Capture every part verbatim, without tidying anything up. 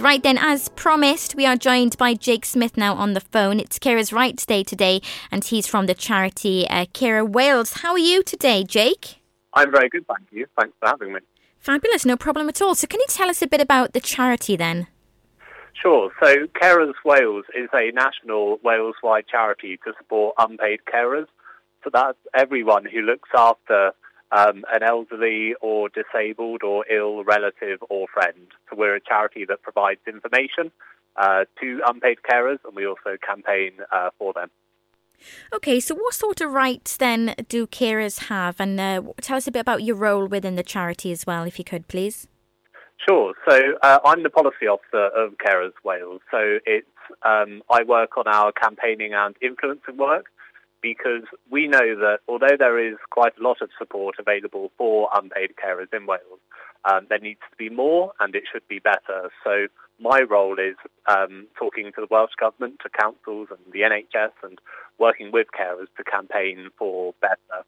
Right then, as promised, we are joined by Jake Smith now on the phone. It's Carers Rights Day today, and he's from the charity uh, Carers Wales. How are you today, Jake? I'm very good, thank you. Thanks for having me. Fabulous, no problem at all. So can you tell us a bit about the charity then? Sure. So Carers Wales is a national Wales-wide charity to support unpaid carers. So that's everyone who looks after Um, an elderly or disabled or ill relative or friend. So we're a charity that provides information uh, to unpaid carers, and we also campaign uh, for them. Okay, so what sort of rights then do carers have? And uh, tell us a bit about your role within the charity as well, if you could, please. Sure. So uh, I'm the policy officer of Carers Wales. So it's um, I work on our campaigning and influencing work, because we know that although there is quite a lot of support available for unpaid carers in Wales, um, there needs to be more and it should be better. So my role is um, talking to the Welsh Government, to councils and the N H S, and working with carers to campaign for better.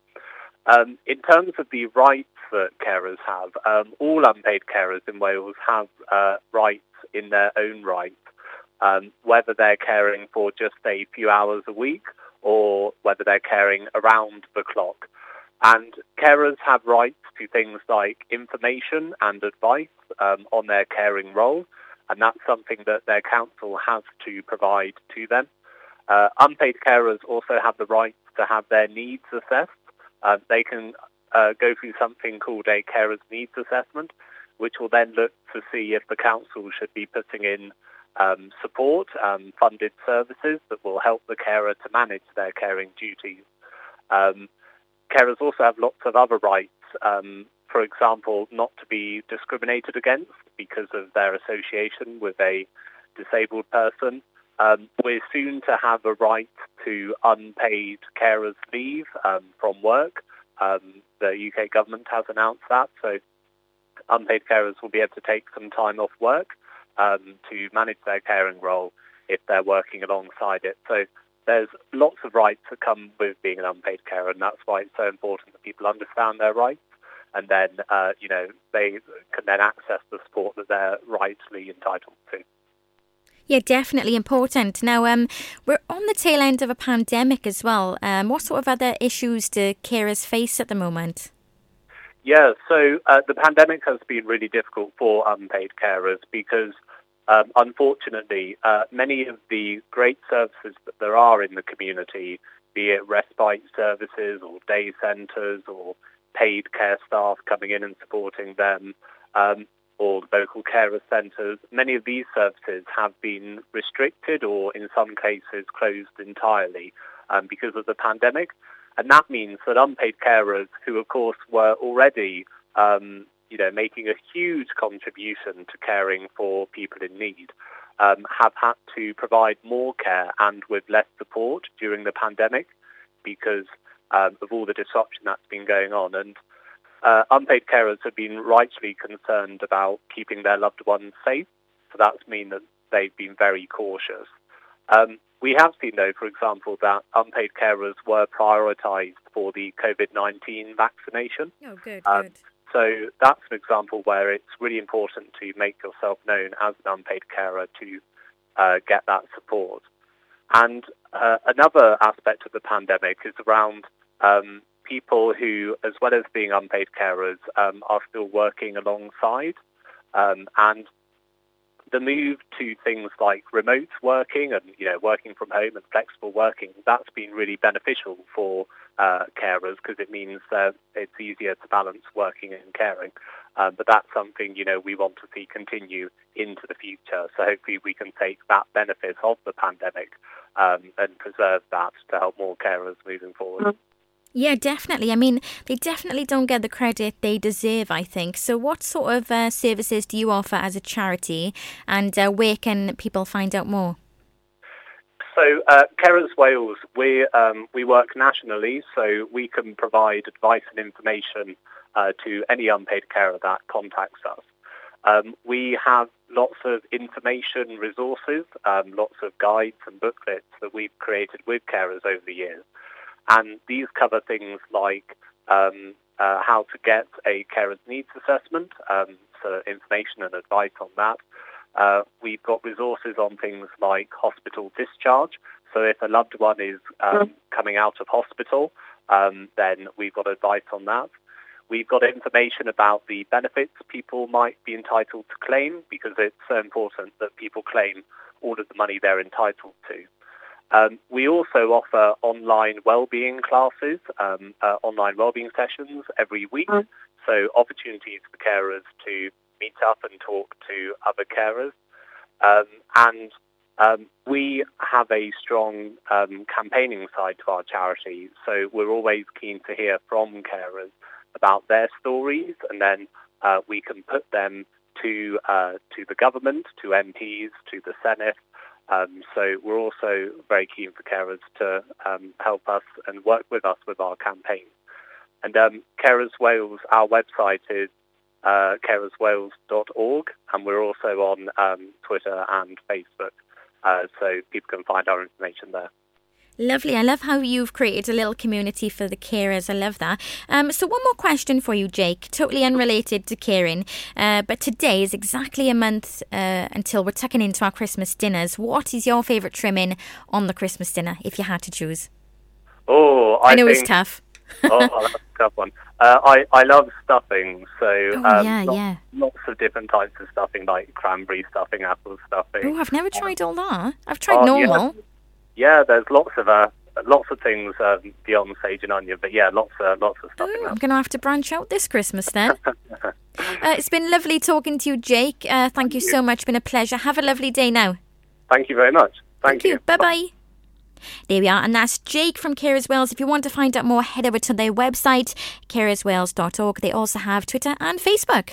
Um, in terms of the rights that carers have, um, all unpaid carers in Wales have uh, rights in their own right, um, whether they're caring for just a few hours a week or whether they're caring around the clock. And carers have rights to things like information and advice um, on their caring role, and that's something that their council has to provide to them. Uh, unpaid carers also have the right to have their needs assessed. Uh, they can uh, go through something called a carers needs assessment, which will then look to see if the council should be putting in Um, support, um, funded services that will help the carer to manage their caring duties. Um, carers also have lots of other rights, um, for example, not to be discriminated against because of their association with a disabled person. Um, we're soon to have a right to unpaid carers leave um, from work. Um, the U K government has announced that, so unpaid carers will be able to take some time off work Um, to manage their caring role if they're working alongside it. So there's lots of rights that come with being an unpaid carer, and that's why it's so important that people understand their rights, and then uh, you know they can then access the support that they're rightly entitled to. Yeah, definitely important. Now, um, we're on the tail end of a pandemic as well. Um, what sort of other issues do carers face at the moment? Yeah, so uh, the pandemic has been really difficult for unpaid carers because, um, unfortunately, uh, many of the great services that there are in the community, be it respite services or day centres or paid care staff coming in and supporting them, um, or local carer centres, many of these services have been restricted or, in some cases, closed entirely um, because of the pandemic. And that means that unpaid carers, who of course were already, um, you know, making a huge contribution to caring for people in need, um, have had to provide more care and with less support during the pandemic because um, of all the disruption that's been going on. And uh, unpaid carers have been rightly concerned about keeping their loved ones safe, so that's mean that they've been very cautious. Um, We have seen, though, for example, that unpaid carers were prioritised for the covid nineteen vaccination. Oh, good, um, good. So that's an example where it's really important to make yourself known as an unpaid carer to uh, get that support. And uh, another aspect of the pandemic is around um, people who, as well as being unpaid carers, um, are still working alongside um, and the move to things like remote working and, you know, working from home and flexible working, that's been really beneficial for uh, carers because it means that it's easier to balance working and caring. Uh, but that's something, you know, we want to see continue into the future. So hopefully we can take that benefit of the pandemic um, and preserve that to help more carers moving forward. Mm-hmm. Yeah, definitely. I mean, they definitely don't get the credit they deserve, I think. So what sort of uh, services do you offer as a charity, and uh, where can people find out more? So uh, Carers Wales, we, um, we work nationally, so we can provide advice and information uh, to any unpaid carer that contacts us. Um, we have lots of information resources, um, lots of guides and booklets that we've created with carers over the years. And these cover things like um, uh, how to get a carer's needs assessment, um, so information and advice on that, Uh, we've got resources on things like hospital discharge. So if a loved one is um, coming out of hospital, um, then we've got advice on that. We've got information about the benefits people might be entitled to claim, because it's so important that people claim all of the money they're entitled to. Um, we also offer online wellbeing classes, um, uh, online wellbeing sessions every week, so opportunities for carers to meet up and talk to other carers. Um, and um, we have a strong um, campaigning side to our charity, so we're always keen to hear from carers about their stories, and then uh, we can put them to uh, to the government, to M Ps, to the Senate. Um, so we're also very keen for carers to um, help us and work with us with our campaign. And um, Carers Wales, our website is uh, carers wales dot org, and we're also on um, Twitter and Facebook, uh, so people can find our information there. Lovely. I love how you've created a little community for the carers. I love that. Um, so one more question for you, Jake, totally unrelated to caring. Uh, but today is exactly a month uh, until we're tucking into our Christmas dinners. What is your favourite trimming on the Christmas dinner, if you had to choose? Oh, I, I know think, it's tough. oh, that's a tough one. Uh, I, I love stuffing. So oh, um, yeah, lots, yeah. lots of different types of stuffing, like cranberry stuffing, apple stuffing. Oh, I've never tried all that. I've tried oh, normal. Yeah. Yeah, there's lots of uh, lots of things um, beyond sage and onion, but yeah, lots uh, lots of stuff. Ooh, I'm going to have to branch out this Christmas then. uh, it's been lovely talking to you, Jake. Uh, thank, thank you, you so much. It's been a pleasure. Have a lovely day now. Thank you very much. Thank, thank you. you. Bye bye. There we are, and that's Jake from Carers Wales. If you want to find out more, head over to their website, carers wales dot org. They also have Twitter and Facebook.